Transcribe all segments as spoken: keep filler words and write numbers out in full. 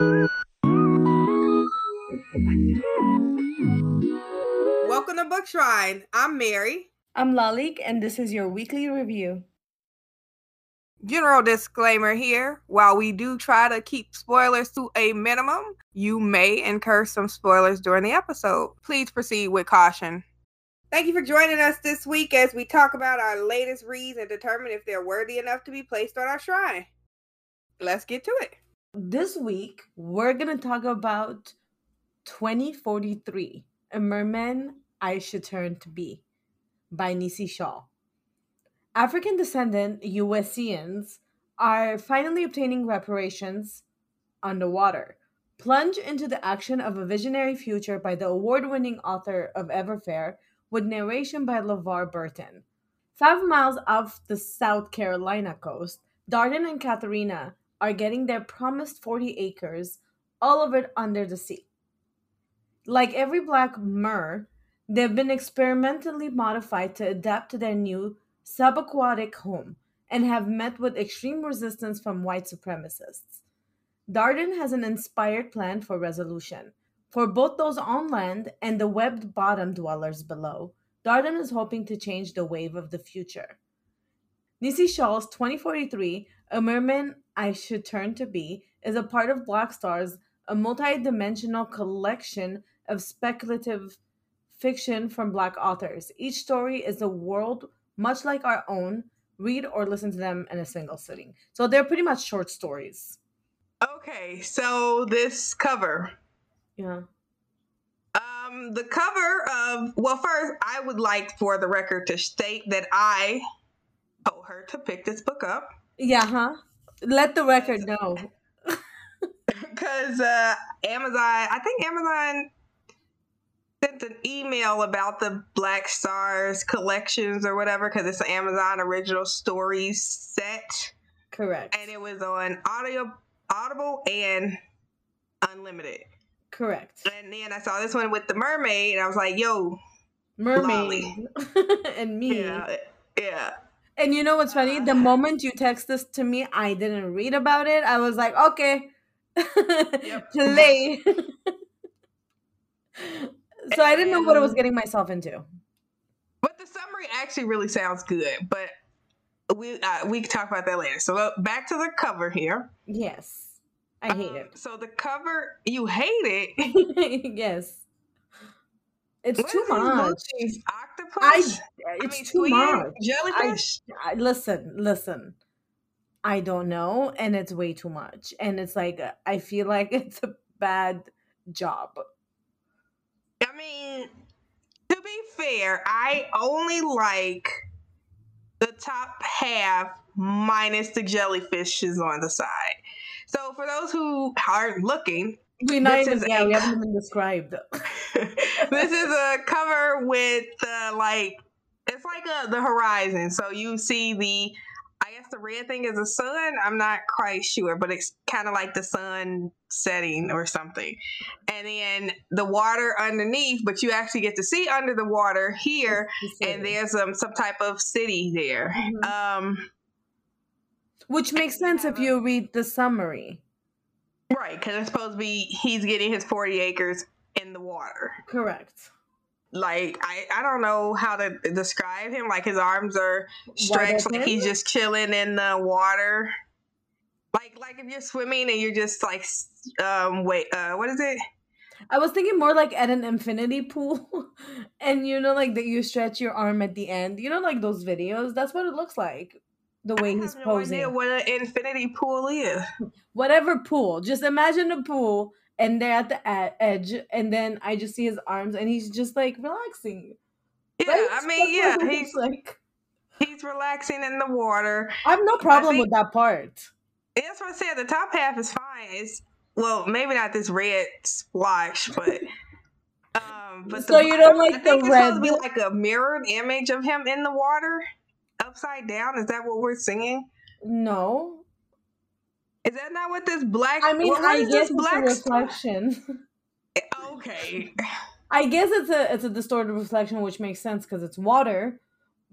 Welcome to BookShrine. I'm Mary. I'm Lalik, and this is your weekly review. General disclaimer here, while we do try to keep spoilers to a minimum, you may incur some spoilers during the episode. Please proceed with caution. Thank you for joining us this week as we talk about our latest reads and determine if they're worthy enough to be placed on our shrine. Let's get to it. This week, we're going to talk about twenty forty-three, A Merman I Should Turn to Be by Nisi Shawl. African descendant U S C ians are finally obtaining reparations underwater. Plunge into the action of a visionary future by the award-winning author of Everfair with narration by LeVar Burton. Five miles off the South Carolina coast, Darden and Katharina are getting their promised forty acres, all of it under the sea. Like every black mer, they've been experimentally modified to adapt to their new subaquatic home and have met with extreme resistance from white supremacists. Darden has an inspired plan for resolution. For both those on land and the webbed bottom dwellers below, Darden is hoping to change the wave of the future. Nisi Shaw's twenty forty-three, A Merman I Should Turn to Be, is a part of Black Stars, a multi-dimensional collection of speculative fiction from Black authors. Each story is a world much like our own. Read or listen to them in a single sitting. So they're pretty much short stories. Okay, so this cover. Yeah. Um, the cover of, well, first, I would like for the record to state that I told her to pick this book up. Yeah, huh? Let the record know. Because uh, Amazon, I think Amazon sent an email about the Black Stars collections or whatever, because it's an Amazon original stories set. Correct. And it was on audio, Audible and Unlimited. Correct. And then I saw this one with the mermaid, and I was like, yo, mermaid. And me. Yeah, yeah. And you know what's funny? The moment you text this to me, I didn't read about it. I was like, okay. Yep. Play. So I didn't know what I was getting myself into. But the summary actually really sounds good. But we uh, we can talk about that later. So back to the cover here. Yes. I hate um, it. So the cover, you hate it? Yes. It's what too much. It? Octopus? I, it's I mean, too much. Jellyfish? I, I, listen, listen. I don't know, and it's way too much. And it's like, I feel like it's a bad job. I mean, to be fair, I only like the top half minus the jellyfishes on the side. So for those who aren't looking, we this is yeah, a, we haven't even described. This is a cover with uh, like it's like a, the horizon. So you see the, I guess the red thing is the sun. I'm not quite sure, but it's kind of like the sun setting or something. And then the water underneath, but you actually get to see under the water here, the and there's um, some type of city there. Mm-hmm. Um. Which makes sense if you read the summary. Right, because it's supposed to be he's getting his forty acres in the water. Correct. Like, I, I don't know how to describe him. Like, his arms are stretched, like he's just chilling in the water. Like, like if you're swimming and you're just like, um, wait, uh, what is it? I was thinking more like at an infinity pool. And, you know, like that you stretch your arm at the end. You know, like those videos? That's what it looks like. The way I he's have no posing. Idea what an infinity pool is. Whatever pool. Just imagine a pool and they're at the ad- edge and then I just see his arms and he's just like relaxing. Yeah, right? I mean, That's yeah. He's like he's relaxing in the water. I have no problem think, with that part. That's what I said. The top half is fine. It's well, maybe not this red splotch, but um but So the, you don't like I, the I think red it's supposed to be like a mirrored image of him in the water. Upside down? Is that what we're singing? No. Is that not what this black... I mean, well, I guess it's black a reflection. Okay. I guess it's a it's a distorted reflection, which makes sense because it's water.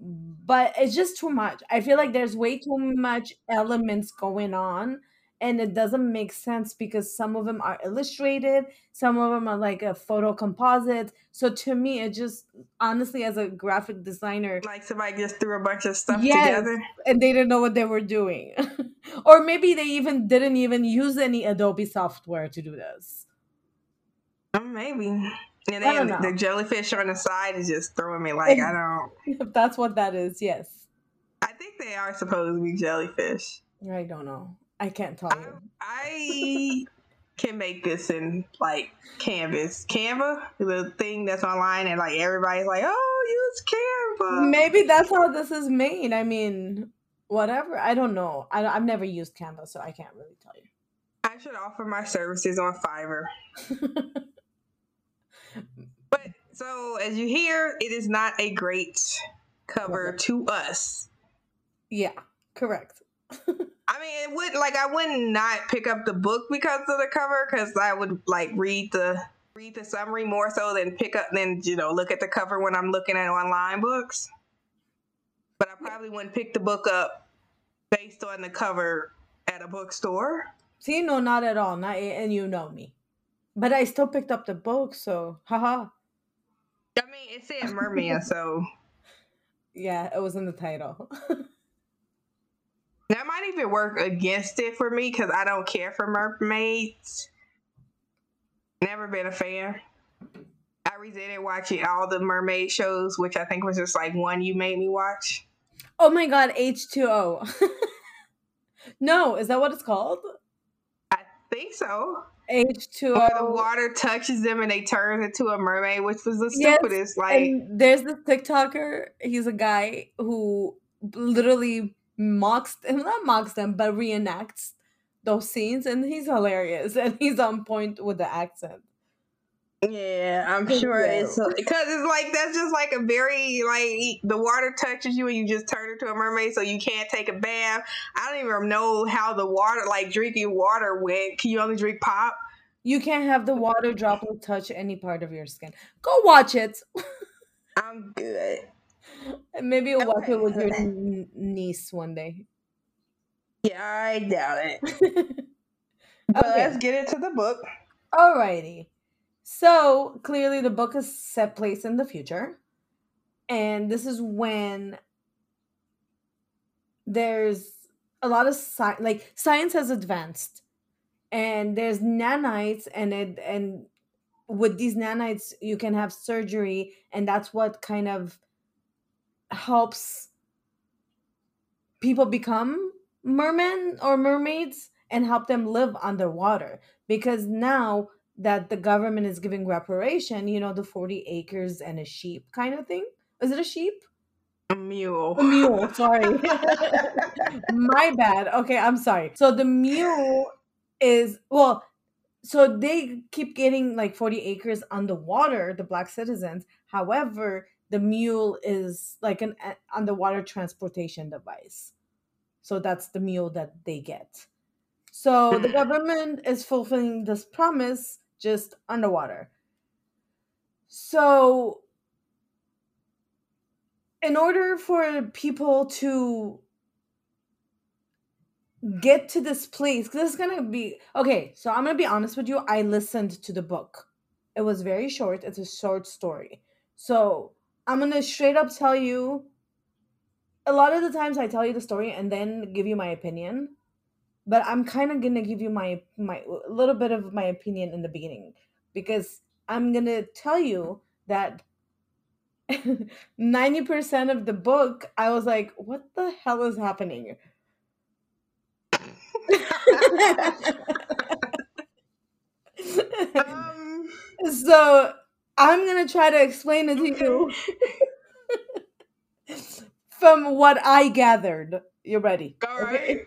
But it's just too much. I feel like there's way too much elements going on. and it doesn't make sense because some of them are illustrated, some of them are like a photo composite. So to me, it just honestly, as a graphic designer, like somebody just threw a bunch of stuff yes, together. And they didn't know what they were doing. Or maybe they even didn't even use any Adobe software to do this. Maybe. And then the jellyfish on the side is just throwing me like, if, I don't. If that's what that is, yes. I think they are supposed to be jellyfish. I don't know. I can't tell I, you. I can make this in like Canvas. Canva is a thing that's online and like everybody's like, oh, use Canva. Maybe that's how this is made. I mean, whatever. I don't know. I, I've never used Canva, so I can't really tell you. I should offer my services on Fiverr. But so as you hear, it is not a great cover to us. Yeah, correct. I mean, it would like I would not pick up the book because of the cover, because I would like read the read the summary more so than pick up than you know look at the cover when I'm looking at online books. But I probably wouldn't pick the book up based on the cover at a bookstore. See, no, not at all. Not, and you know me. But I still picked up the book, so haha. I mean, it said merman, so yeah, it was in the title. That might even work against it for me because I don't care for mermaids. Never been a fan. I resented watching all the mermaid shows, which I think was just like one you made me watch. Oh my god, H two O. No, is that what it's called? I think so. H two O. Where the water touches them and they turn into a mermaid, which was the stupidest. Yes, like, there's this TikToker. He's a guy who literally mocks and not mocks them, but reenacts those scenes, and he's hilarious and he's on point with the accent. Yeah, I'm sure yeah. it's because it's like that's just like a very like the water touches you and you just turn into a mermaid, so you can't take a bath. I don't even know how the water like drinking water went. Can you only drink pop? You can't have the water droplet touch any part of your skin. Go watch it. I'm good. Maybe you'll watch okay. it with your n- niece one day. Yeah, I doubt it. But okay. Let's get into the book. Alrighty. So, clearly the book is set place in the future. And this is when there's a lot of science, like science has advanced. And there's nanites and it and with these nanites you can have surgery, and that's what kind of helps people become mermen or mermaids and help them live underwater. Because now that the government is giving reparation, you know, the forty acres and a sheep kind of thing. Is it a sheep? A mule. A mule, sorry. My bad. Okay, I'm sorry. So the mule is, well, so they keep getting like forty acres underwater, the black citizens. However, the mule is like an underwater transportation device. So that's the mule that they get. So the government is fulfilling this promise, just underwater. So in order for people to get to this place, because this is going to be, okay, so I'm going to be honest with you. I listened to the book. It was very short. It's a short story. So I'm going to straight up tell you, a lot of the times I tell you the story and then give you my opinion, but I'm kind of going to give you my, my a little bit of my opinion in the beginning, because I'm going to tell you that ninety percent of the book, I was like, what the hell is happening? um... So I'm going to try to explain it to you from what I gathered. You ready? All right. Okay.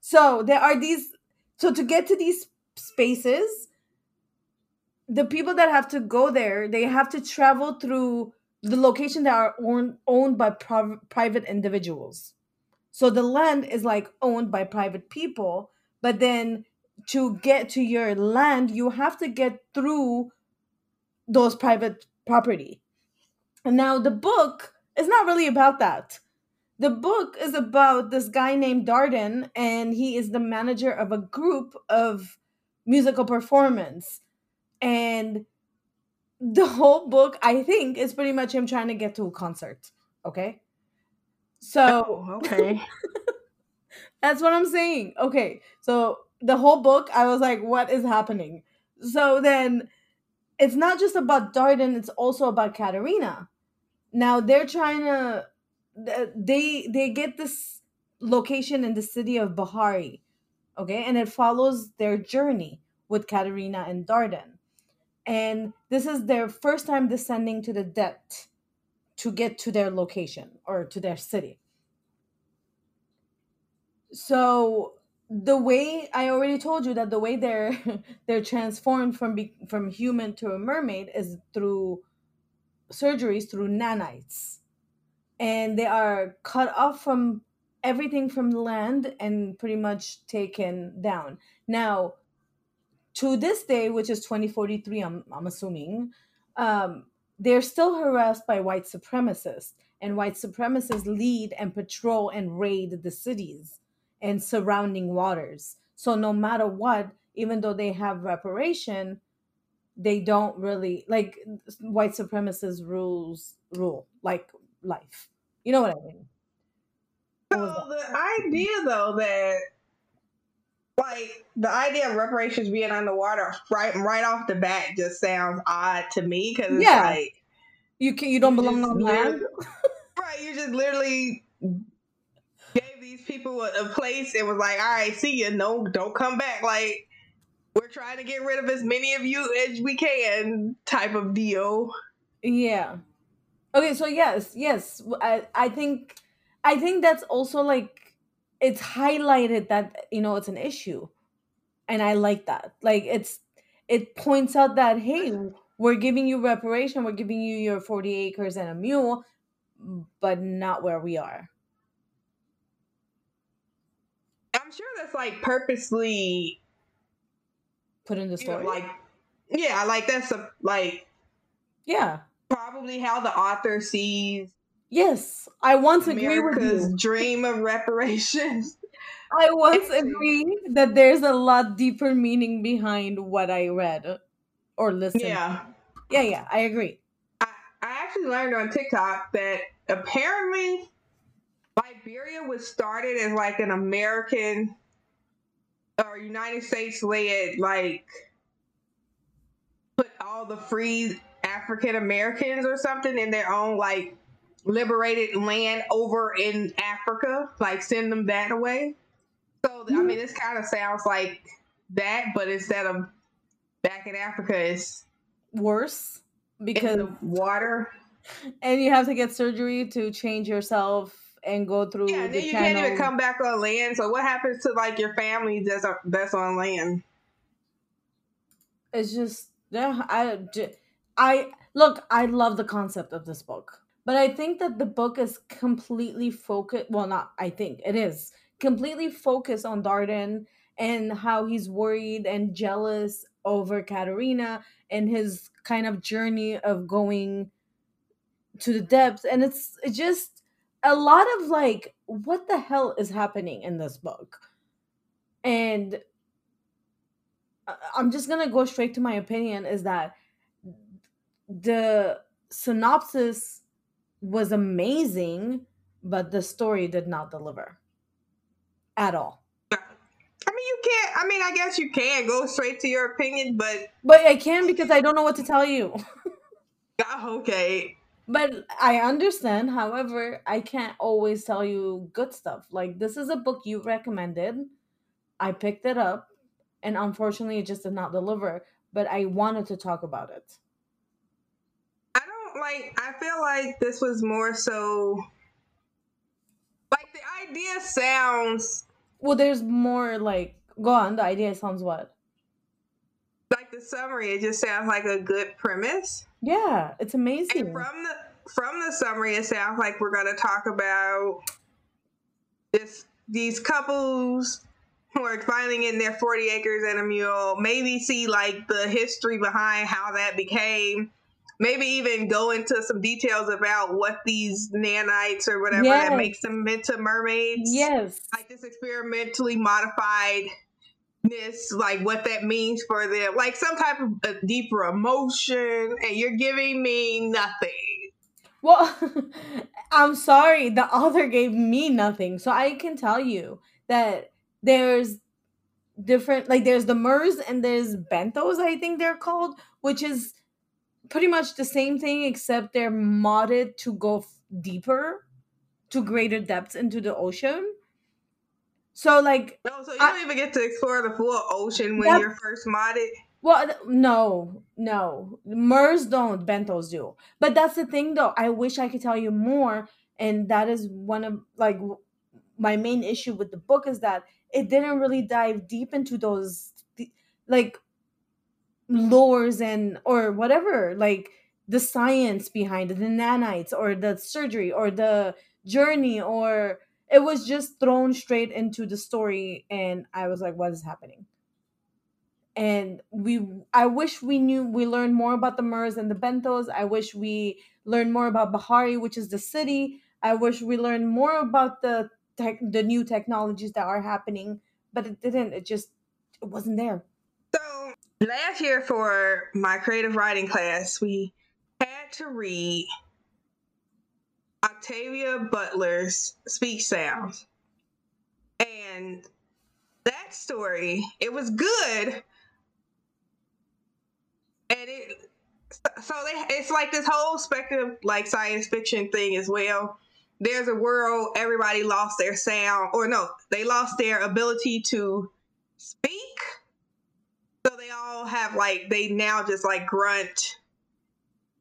So there are these, so to get to these spaces, the people that have to go there, they have to travel through the location that are own, owned by prov- private individuals. So the land is like owned by private people, but then to get to your land, you have to get through those private property. And now the book is not really about that. The book is about this guy named Darden, and he is the manager of a group of musical performance. And the whole book, I think, is pretty much him trying to get to a concert. Okay? So... Oh, okay. That's what I'm saying. Okay. So the whole book, I was like, what is happening? So then it's not just about Darden. It's also about Katerina. Now, they're trying to... They they get this location in the city of Bahari, okay? And it follows their journey with Katerina and Darden. And this is their first time descending to the depth to get to their location or to their city. So the way, I already told you that the way they're they're transformed from be, from human to a mermaid is through surgeries, through nanites. And they are cut off from everything from land and pretty much taken down. Now, to this day, which is twenty forty-three, I'm, I'm assuming, um, they're still harassed by white supremacists. And white supremacists lead and patrol and raid the cities and surrounding waters. So no matter what, even though they have reparation, they don't really, like, white supremacists rules rule, like, life. You know what I mean? So the idea, though, that like the idea of reparations being underwater right right off the bat just sounds odd to me because it's yeah. like you can you don't you belong on land, right? You just literally gave these people a, a place and was like, all right, see you, no, don't come back. Like we're trying to get rid of as many of you as we can, type of deal. Yeah. Okay, so yes, yes, I, I think, I think that's also like, it's highlighted that, you know, it's an issue. And I like that. Like it's, it points out that, hey, we're giving you reparation. We're giving you your forty acres and a mule, but not where we are. I'm sure that's like purposely put in the story. You know, like, yeah, like that's a, like, yeah. Probably how the author sees. Yes, I once agree with you. Dream of reparations. I once agree that there's a lot deeper meaning behind what I read or listened. Yeah, yeah, yeah. I agree. I, I actually learned on TikTok that apparently Liberia was started as like an American or United States led, like put all the free African Americans or something in their own like liberated land over in Africa, like send them that away. So I mean, this kind of sounds like that, but instead of back in Africa, it's worse because of water, and you have to get surgery to change yourself and go through. Yeah, the then you channel. Can't even come back on land. So what happens to like your family that's that's on land? It's just yeah, I. Just, I look, I love the concept of this book, but I think that the book is completely focused. Well, not I think it is completely focused on Darden and how he's worried and jealous over Katerina and his kind of journey of going to the depths. And it's just a lot of like, what the hell is happening in this book? And I'm just going to go straight to my opinion is that the synopsis was amazing, but the story did not deliver at all. I mean, you can't. I mean, I guess you can go straight to your opinion, but but I can because I don't know what to tell you. Okay. But I understand. However, I can't always tell you good stuff. Like this is a book you recommended. I picked it up, and unfortunately, it just did not deliver. But I wanted to talk about it. Like, I feel like this was more so, like, the idea sounds... Well, there's more, like, go on, the idea sounds what? Like, the summary, it just sounds like a good premise. Yeah, it's amazing. And from the, from the summary, it sounds like we're going to talk about this these couples who are finally getting their forty acres and a mule, maybe see, like, the history behind how that became... maybe even go into some details about what these nanites or whatever yes. that makes them into mermaids. Yes. Like this experimentally modifiedness, like what that means for them. Like some type of a deeper emotion, and you're giving me nothing. Well, I'm sorry. The author gave me nothing. So I can tell you that there's different, like there's the mers and there's benthos, I think they're called, which is pretty much the same thing, except they're modded to go f- deeper, to greater depths into the ocean. So like... No, so you I, don't even get to explore the full ocean when you're first modded? Well, no, no. Mers don't, benthos do. But that's the thing though, I wish I could tell you more, and that is one of, like, my main issue with the book is that it didn't really dive deep into those, like, lores and, or whatever, like, the science behind it, the nanites, or the surgery, or the journey, or it was just thrown straight into the story, and I was like, what is happening? And we, I wish we knew, we learned more about the Mers and the benthos. I wish we learned more about Bahari, which is the city. I wish we learned more about the Tech, the new technologies that are happening, but it didn't. It just it wasn't there. So last year for my creative writing class, we had to read Octavia Butler's Speech Sounds, and that story, it was good, and it so they, it's like this whole spectrum, like science fiction thing as well. There's a world, everybody lost their sound, or no, they lost their ability to speak. So they all have like, they now just like grunt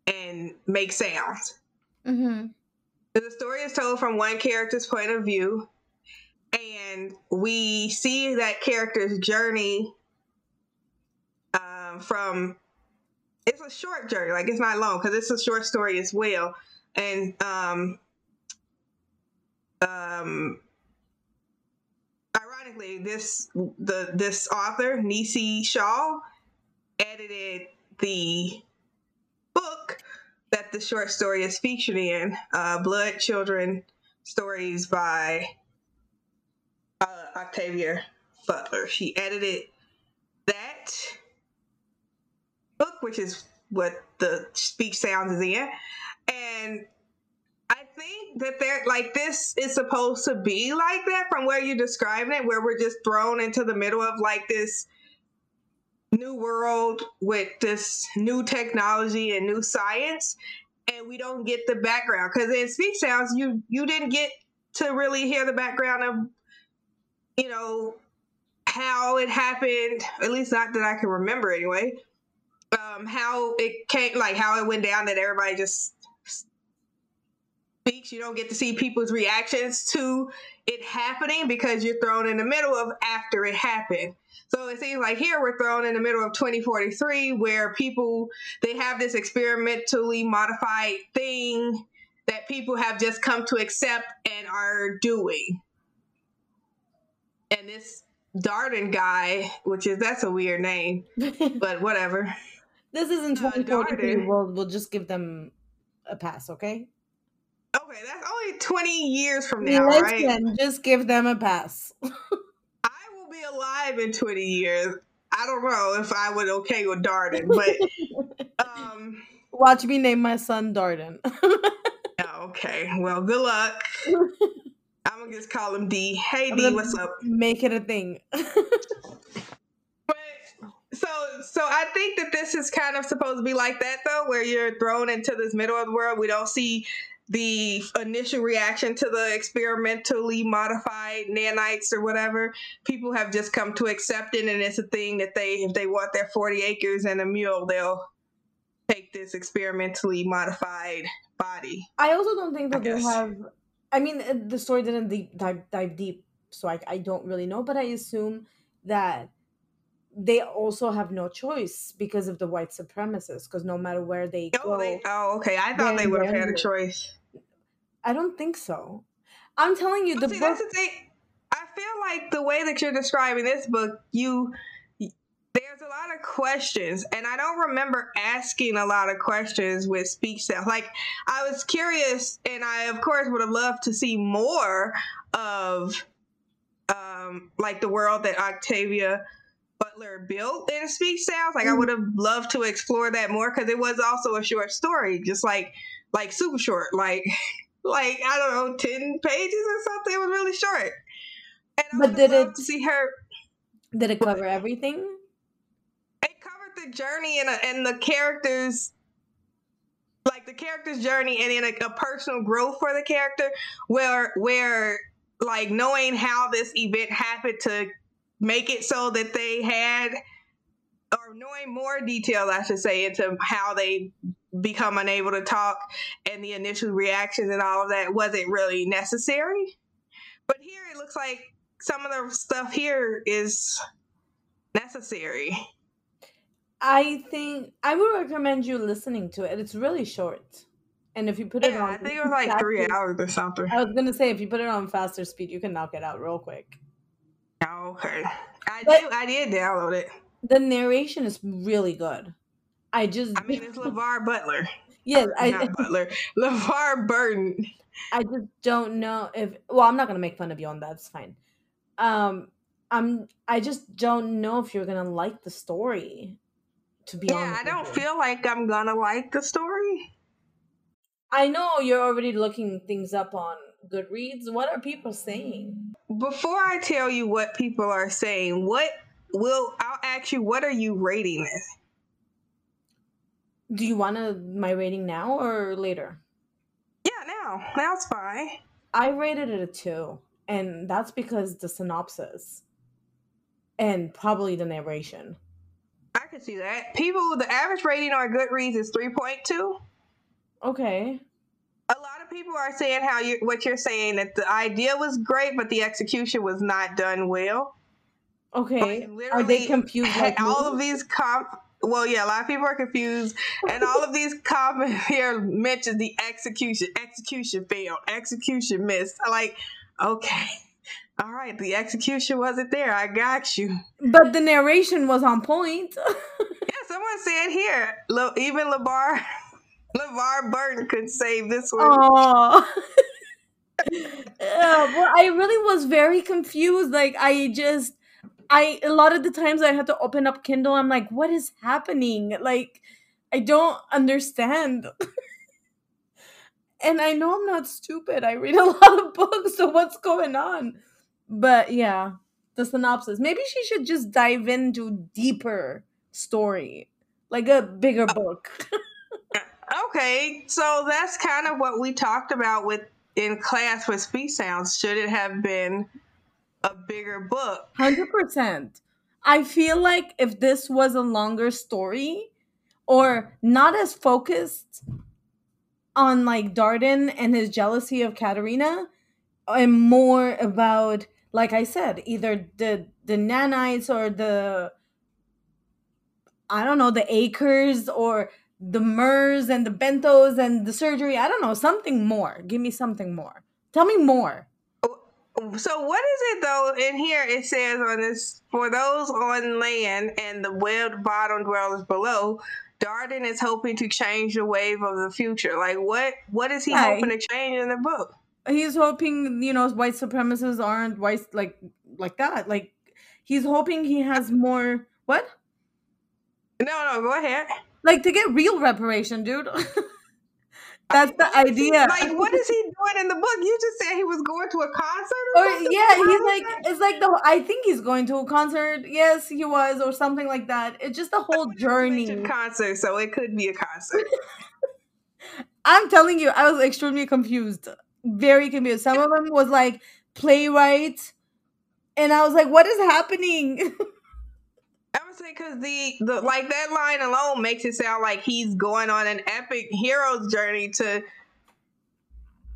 and make sounds. Mm-hmm. The story is told from one character's point of view, and we see that character's journey um, from, it's a short journey, like it's not long, because it's a short story as well. And, um, Um, ironically, this the this author, Nisi Shawl, edited the book that the short story is featured in, uh, Blood Children Stories by uh, Octavia Butler. She edited that book, which is what the Speech Sounds is in, and I think that they're like, this is supposed to be like that from where you're describing it, where we're just thrown into the middle of like this new world with this new technology and new science, and we don't get the background. Because in Speech Sounds, you you didn't get to really hear the background of, you know, how it happened, at least not that I can remember anyway, um, how it came, like how it went down that everybody just... You don't get to see people's reactions to it happening because you're thrown in the middle of after it happened. So it seems like here we're thrown in the middle of twenty forty-three, where people, they have this experimentally modified thing that people have just come to accept and are doing. And this Darden guy, which is, that's a weird name, but whatever. This isn't twenty forty-three. Uh, we'll, we'll just give them a pass, okay? Okay, that's only twenty years from now, Listen, right? Just give them a pass. I will be alive in twenty years. I don't know if I would okay with Darden, but... um, Watch me name my son Darden. Okay, well, good luck. I'm going to just call him D. Hey, I'm D, what's up? Make it a thing. But, so, so I think that this is kind of supposed to be like that, though, where you're thrown into this middle of the world. We don't see... the initial reaction to the experimentally modified nanites or whatever. People have just come to accept it, and it's a thing that they, if they want their forty acres and a mule, they'll take this experimentally modified body. I also don't think that they have, I mean, the story didn't deep, dive, dive deep, so I, I don't really know, but I assume that they also have no choice because of the white supremacists, because no matter where they oh, go... They, oh, okay. I thought they would have had a choice. I don't think so. I'm telling you, the see, book... That's the thing. I feel like the way that you're describing this book, you... There's a lot lot of questions, and I don't remember asking a lot of questions with Speech Sounds. Like, I was curious, and I, of course, would have loved to see more of, um, like, the world that Octavia Butler built in Speech Sounds. Like, mm-hmm. I would have loved to explore that more, because it was also a short story, just, like, like super short, like, like I don't know, ten pages or something. It was really short. And I but did it to see her? Did it cover everything? It covered the journey and, a, and the characters, like the character's journey, and then a, a personal growth for the character, where where like knowing how this event happened to make it so that they had, or knowing more details, I should say, into how they become unable to talk and the initial reactions and all of that wasn't really necessary. But here it looks like some of the stuff here is necessary. I think I would recommend you listening to it. It's really short. And if you put it yeah, on... I think it was like faster, three hours or something. I was going to say, if you put it on faster speed, you can knock it out real quick. Okay. I, do, I did download it. The narration is really good. I just... I mean, it's LeVar Butler. Yes, I... Not Butler. LeVar Burton. I just don't know if... Well, I'm not going to make fun of you on that. It's fine. Um, I'm... I just don't know if you're going to like the story, to be yeah, honest. Yeah, I don't you. feel like I'm going to like the story. I know you're already looking things up on Goodreads. What are people saying? Before I tell you what people are saying, what will... I'll ask you, what are you rating this? Do you want to my rating now or later? Yeah, now. Now it's fine. I rated it a two, and that's because the synopsis and probably the narration. I can see that. People, the average rating on Goodreads is three point two. Okay. A lot of people are saying how you what you're saying, that the idea was great, but the execution was not done well. Okay. Are they confused? Like all me? of these comp. Well, yeah, a lot of people are confused, and all of these comments here mention the execution. Execution failed. Execution missed. Like, okay, all right, the execution wasn't there. I got you. But the narration was on point. Yeah, someone said here, Le, even LeVar, LeVar Burton could save this one. Oh. Yeah, well, I really was very confused. Like, I just... I a lot of the times I had to open up Kindle. I'm like, what is happening? Like, I don't understand. And I know I'm not stupid. I read a lot of books, so what's going on? But yeah, the synopsis. Maybe she should just dive into deeper story, like a bigger oh. book. Okay, so that's kind of what we talked about with in class with Speech Sounds. Should it have been a bigger book? one hundred percent. I feel like if this was a longer story or not as focused on like Darden and his jealousy of Katerina, and more about, like I said, either the the nanites or the, I don't know, the acres or the mers and the bentos and the surgery. I don't know, something more. Give me something more. Tell me more. So what is it, though? In here it says on this, for those on land and the webbed bottom dwellers below, Darden is hoping to change the wave of the future. Like, what what is he right. hoping to change in the book? He's hoping, you know, white supremacists aren't white like like that. Like, he's hoping he has more... What? No, no, go ahead. Like, to get real reparation, dude. That's the idea. Like, what is he doing in the book? You just said he was going to a concert or, or something? Yeah, he's like, it's like the, I think he's going to a concert. Yes, he was, or something like that. It's just the whole journey. Concert, so it could be a concert. I'm telling you, I was extremely confused. Very confused. Some of them was like playwright. And I was like, what is happening? I would say because the, the like that line alone makes it sound like he's going on an epic hero's journey to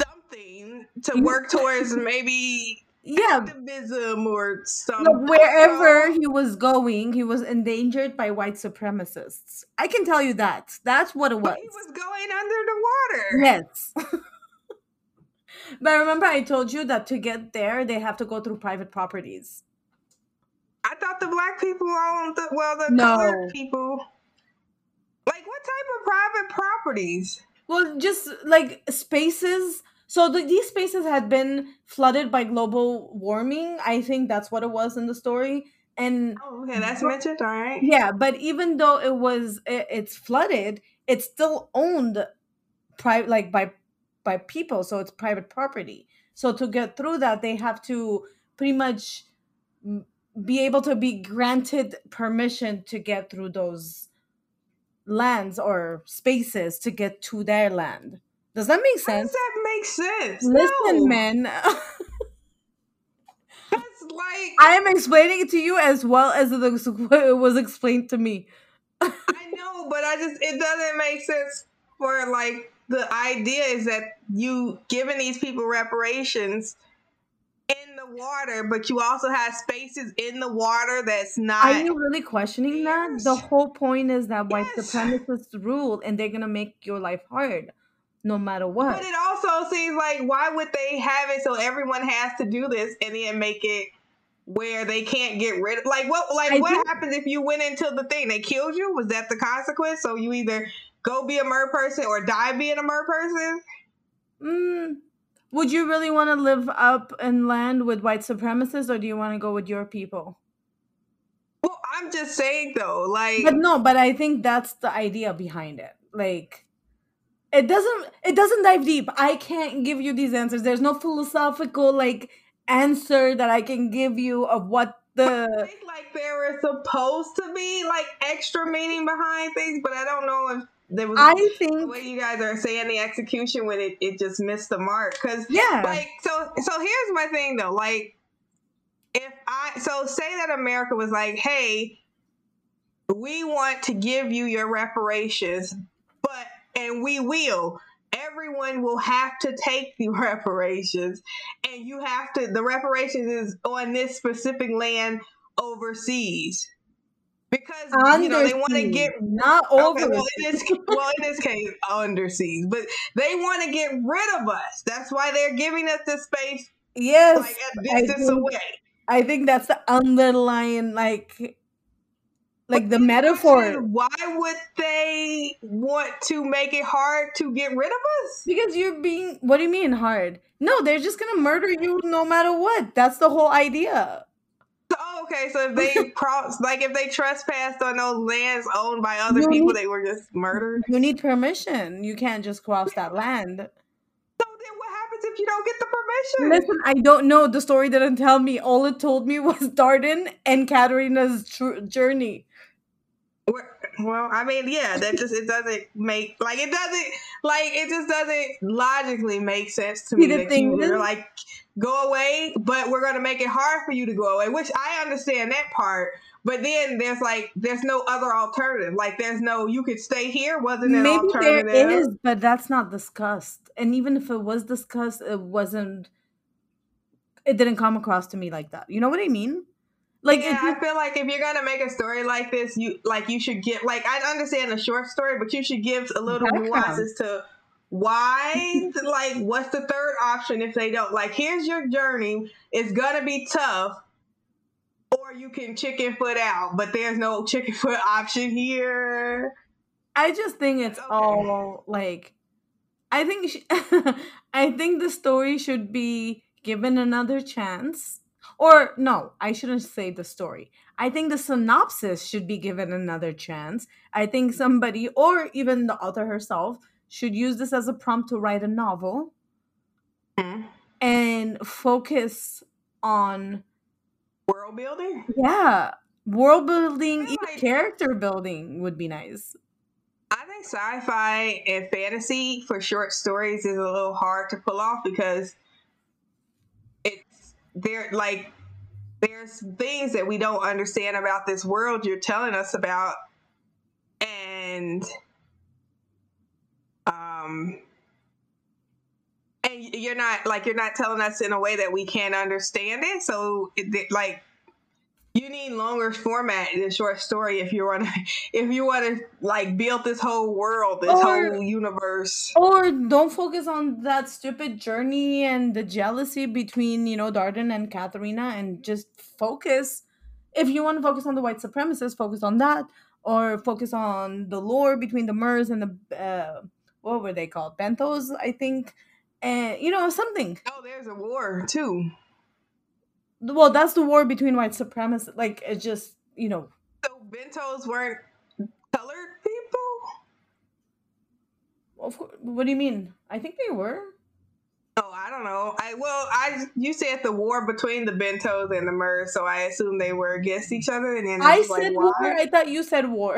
something, to work towards maybe yeah. activism or something. Look, wherever he was going, he was endangered by white supremacists. I can tell you that. That's what it was. But he was going under the water. Yes. But remember I told you that to get there, they have to go through private properties. I thought the black people owned the, well, the no. colored people. Like, what type of private properties? Well, just like spaces. So the, these spaces had been flooded by global warming. I think that's what it was in the story. And oh, okay, that's mentioned, all right. Yeah, but even though it was, it, it's flooded, it's still owned private, like by by people. So it's private property. So to get through that, they have to pretty much be able to be granted permission to get through those lands or spaces to get to their land. Does that make sense? Does that make sense? Listen, no. man. That's like I am explaining it to you as well as it was explained to me. I know, but I just it doesn't make sense for like the idea is that you giving these people reparations in the water, but you also have spaces in the water that's not. Are you really questioning that? The whole point is that white yes. supremacists rule, and they're gonna make your life hard, no matter what. But it also seems like why would they have it so everyone has to do this and then make it where they can't get rid of? Like what? Like I what do- happens if you went into the thing? They killed you? Was that the consequence? So you either go be a mer person or die being a mer person? Mm. Would you really want to live up and land with white supremacists, or do you want to go with your people? Well, I'm just saying though, like. But no, but I think that's the idea behind it. Like, it doesn't. It doesn't dive deep. I can't give you these answers. There's no philosophical like answer that I can give you of what the. I think like there is supposed to be like extra meaning behind things, but I don't know if. There was I think the way you guys are saying the execution when it, it just missed the mark. Cause yeah. like so so here's my thing though. Like if I so say that America was like, hey, we want to give you your reparations, but and we will. Everyone will have to take the reparations and you have to the reparations is on this specific land overseas. Because underseas, you know they want to get not over. Okay, well, in this well in this case, underseas, but they want to get rid of us. That's why they're giving us this space. Yes, like a distance I think, away. I think that's the underlying, like, like but the metaphor. Why would they want to make it hard to get rid of us? Because you're being. What do you mean hard? No, they're just gonna murder you no matter what. That's the whole idea. Oh, okay, so if they pro- like if they trespassed on those lands owned by other you people, need, they were just murdered. You need permission. You can't just cross that land. So then, what happens if you don't get the permission? Listen, I don't know. The story didn't tell me. All it told me was Darden and Katarina's tr- journey. Well, I mean, yeah, that just it doesn't make like it doesn't like it just doesn't logically make sense to me. The thing is, like. Go away, but we're going to make it hard for you to go away, which I understand that part. But then there's like, there's no other alternative. Like there's no, you could stay here. Wasn't an Maybe alternative. There is, but that's not discussed. And even if it was discussed, it wasn't, it didn't come across to me like that. You know what I mean? Like, yeah, I feel like if you're going to make a story like this, you like, you should get like, I understand a short story, but you should give a little nuances to why like what's the third option if they don't like here's your journey, it's gonna be tough, or you can chicken foot out, but there's no chicken foot option here. I just think it's okay. all like I think she, I think the story should be given another chance, or no, I shouldn't say the story. I think the synopsis should be given another chance. I think somebody or even the author herself should use this as a prompt to write a novel mm. and focus on world building. Yeah. World building, even like, character building would be nice. I think sci-fi and fantasy for short stories is a little hard to pull off because it's there. Like there's things that we don't understand about this world you're telling us about. And Um, and you're not like you're not telling us in a way that we can't understand it. So, it, like, you need longer format in a short story if you want to if you want to like build this whole world, this or, whole universe. Or don't focus on that stupid journey and the jealousy between you know Darden and Katarina, and just focus If you want to focus on the white supremacists, focus on that, or focus on the lore between the Murs and the, uh, what were they called? Benthos, I think. And, you know, something. Oh, there's a war, too. Well, that's the war between white supremacists. Like, it just, you know. So Benthos weren't colored people? Of course. What do you mean? I think they were. Oh, I don't know. I well, I you said the war between the Benthos and the Murs, so I assumed they were against each other. And then I, I said like, war. Why? I thought you said war.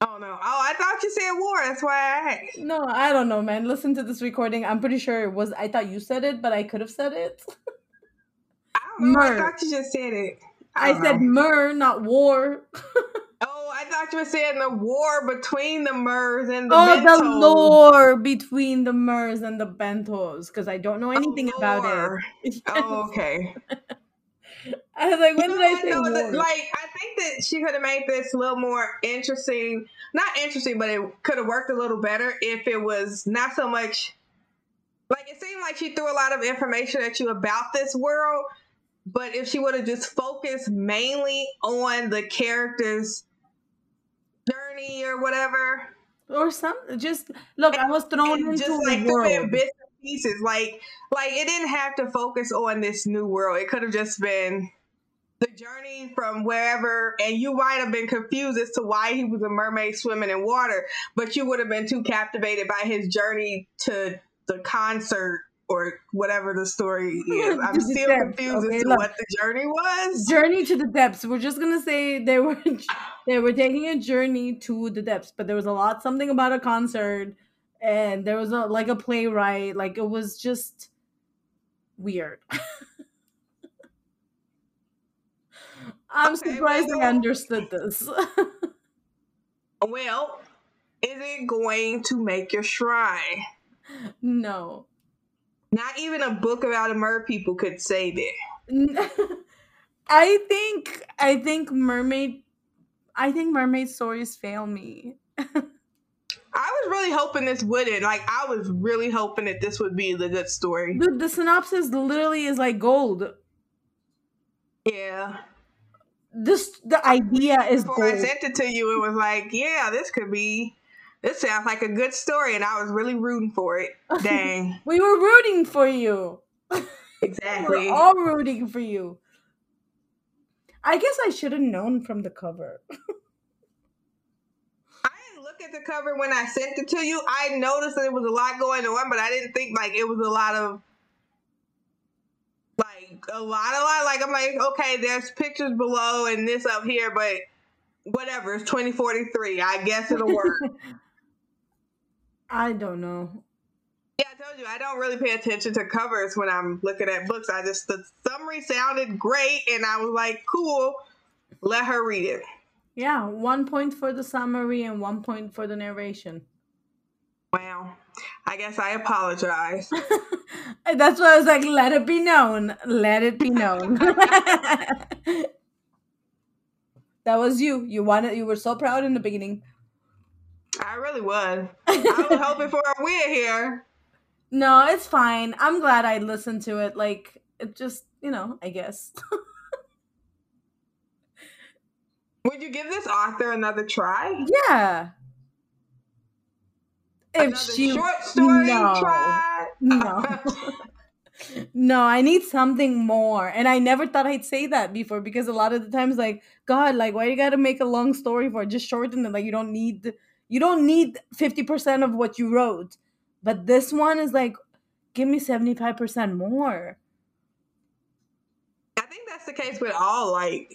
Oh no! Oh, I thought you said war. That's why I no. I don't know, man. Listen to this recording. I'm pretty sure it was. I thought you said it, but I could have said it. I don't know. Mur. I thought you just said it. I, I said know. Mur, not war. Oh, I thought you were saying the war between the Murs and the oh, Benthos. Oh, the lore between the Murs and the Benthos, because I don't know anything oh, about it. Yes. Oh, okay. I was like, when you did I say know, war? Like, I think that she could have made this a little more interesting. Not interesting, but it could have worked a little better if it was not so much. Like, it seemed like she threw a lot of information at you about this world, but if she would have just focused mainly on the characters' journey or whatever, or some just look. And I was thrown into just like the world. Bits and pieces, like like it didn't have to focus on this new world. It could have just been the journey from wherever, and you might have been confused as to why he was a mermaid swimming in water, but you would have been too captivated by his journey to the concert. Or whatever the story is. I'm still depths. confused okay, as to look. what the journey was. Journey to the depths. We're just gonna say they were they were taking a journey to the depths, but there was a lot something about a concert, and there was a like a playwright. Like it was just weird. I'm okay, surprised well, I understood this. Well, is it going to make your shrine? No. Not even a book about a mer people could save it. I think I think mermaid I think mermaid stories fail me. I was really hoping this wouldn't. Like I was really hoping that this would be the good story. Dude, the synopsis literally is like gold. Yeah. This the idea is Before gold. I sent it to you, it was like, yeah, this could be This sounds like a good story, and I was really rooting for it. Dang. We were rooting for you. Exactly. We were all rooting for you. I guess I should have known from the cover. I didn't look at the cover when I sent it to you. I noticed that there was a lot going on, but I didn't think, like, it was a lot of, like, a lot, a lot. Like, I'm like, okay, there's pictures below and this up here, but whatever. It's twenty forty-three. I guess it'll work. I don't know. Yeah, I told you, I don't really pay attention to covers when I'm looking at books. I just, the summary sounded great, and I was like, cool, let her read it. Yeah, one point for the summary and one point for the narration. Wow. I guess I apologize. That's why I was like, let it be known. Let it be known. That was you. You wanted. You were so proud in the beginning. I really was. I was hoping for a win here. No, it's fine. I'm glad I listened to it. Like, it just, you know, I guess. Would you give this author another try? Yeah. If another she short story no, try. No. No, I need something more. And I never thought I'd say that before, because a lot of the times, like, God, like, why you gotta make a long story for it? Just shorten it. Like, you don't need you don't need fifty percent of what you wrote. But this one is like, give me seventy-five percent more. I think that's the case with all, like,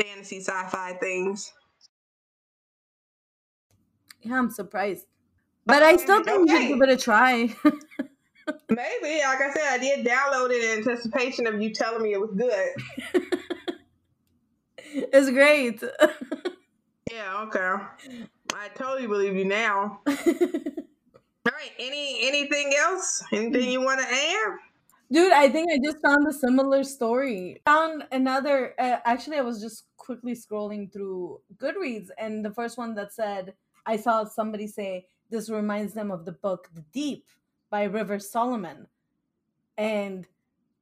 fantasy sci-fi things. Yeah, I'm surprised. But I still think okay. you should give it a try. Maybe, like I said, I did download it in anticipation of you telling me it was good. It's great. Yeah, okay. I totally believe you now. All right, any anything else? Anything you want to add? Dude, I think I just found a similar story. Found another. Uh, actually, I was just quickly scrolling through Goodreads, and the first one that said, I saw somebody say, this reminds them of the book The Deep by River Solomon. And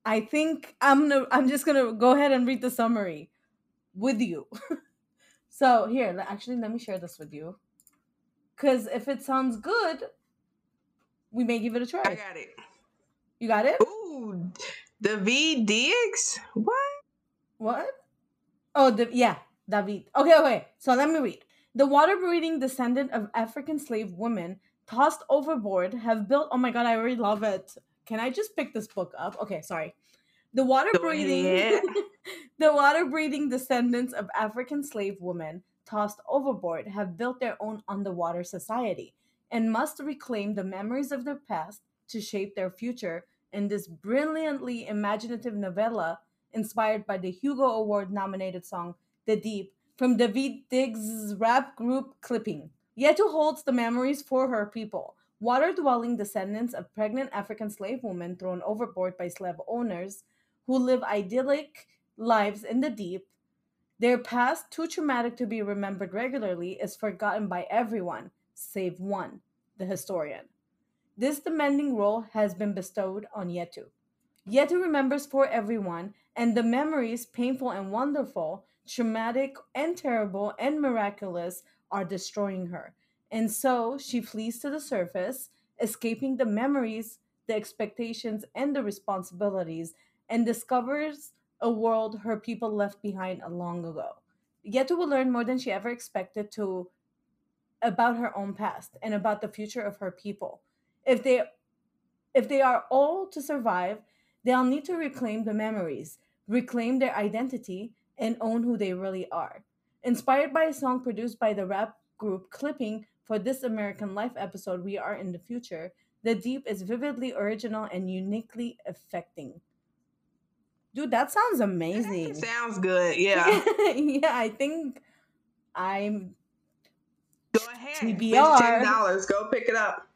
I think I'm gonna, I'm just gonna go ahead and read the summary with you. So here, actually, let me share this with you, because if it sounds good, we may give it a try. I got it. You got it? Ooh, David Diggs. What? What? Oh, the, yeah, David. Okay, okay. So let me read. The water-breathing descendant of African slave women tossed overboard have built. Oh my God, I already love it. Can I just pick this book up? Okay, sorry. The water-breathing, yeah. The water-breathing descendants of African slave women tossed overboard have built their own underwater society and must reclaim the memories of their past to shape their future in this brilliantly imaginative novella inspired by the Hugo Award-nominated song The Deep from David Diggs' rap group Clipping. Yet who holds the memories for her people, water-dwelling descendants of pregnant African slave women thrown overboard by slave owners who live idyllic lives in the deep. Their past, too traumatic to be remembered regularly, is forgotten by everyone, save one, the historian. This demanding role has been bestowed on Yetu. Yetu remembers for everyone, and the memories, painful and wonderful, traumatic and terrible and miraculous, are destroying her. And so she flees to the surface, escaping the memories, the expectations, and the responsibilities, and discovers a world her people left behind long ago. Yetu will learn more than she ever expected to about her own past and about the future of her people. If they, if they are all to survive, they'll need to reclaim the memories, reclaim their identity, and own who they really are. Inspired by a song produced by the rap group Clipping for This American Life episode, We Are in the Future, The Deep is vividly original and uniquely affecting. Dude, that sounds amazing. That sounds good, yeah. Yeah, I think I'm... Go ahead. T B R. ten dollars. Go pick it up.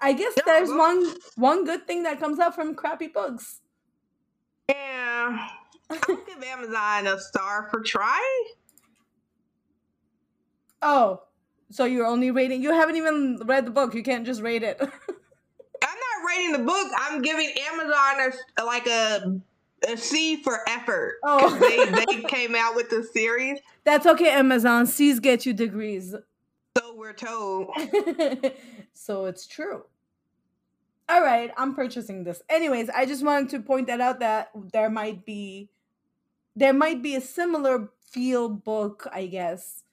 I guess no, there's go. one one good thing that comes out from crappy books. Yeah. I'll give Amazon a star for try. Oh, so you're only rating... You haven't even read the book. You can't just rate it. I'm not rating the book. I'm giving Amazon a, like a... A C for effort. Oh, they, they came out with the series. That's okay, Amazon. C's get you degrees. So we're told. So it's true. All right, I'm purchasing this. Anyways, I just wanted to point that out that there might be, there might be a similar feel book, I guess.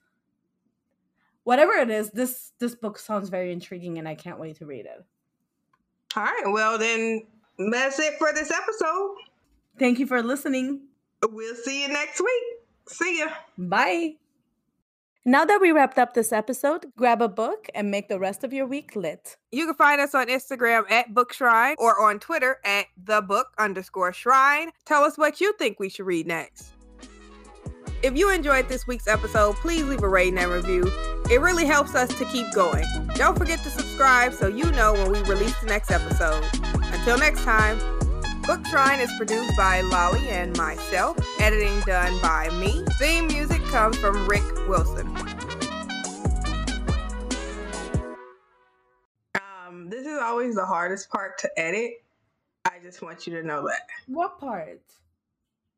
Whatever it is, this this book sounds very intriguing, and I can't wait to read it. All right, well then, that's it for this episode. Thank you for listening. We'll see you next week. See ya. Bye. Now that we wrapped up this episode, grab a book and make the rest of your week lit. You can find us on Instagram at BookShrine or on Twitter at TheBook underscore Shrine. Tell us what you think we should read next. If you enjoyed this week's episode, please leave a rating and review. It really helps us to keep going. Don't forget to subscribe so you know when we release the next episode. Until next time. Book Shrine is produced by Lolly and myself. Editing done by me. Theme music comes from Rick Wilson. Um, this is always the hardest part to edit. I just want you to know that. What part?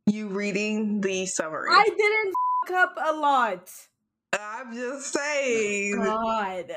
You reading the summary. I didn't f*** up a lot. I'm just saying. God.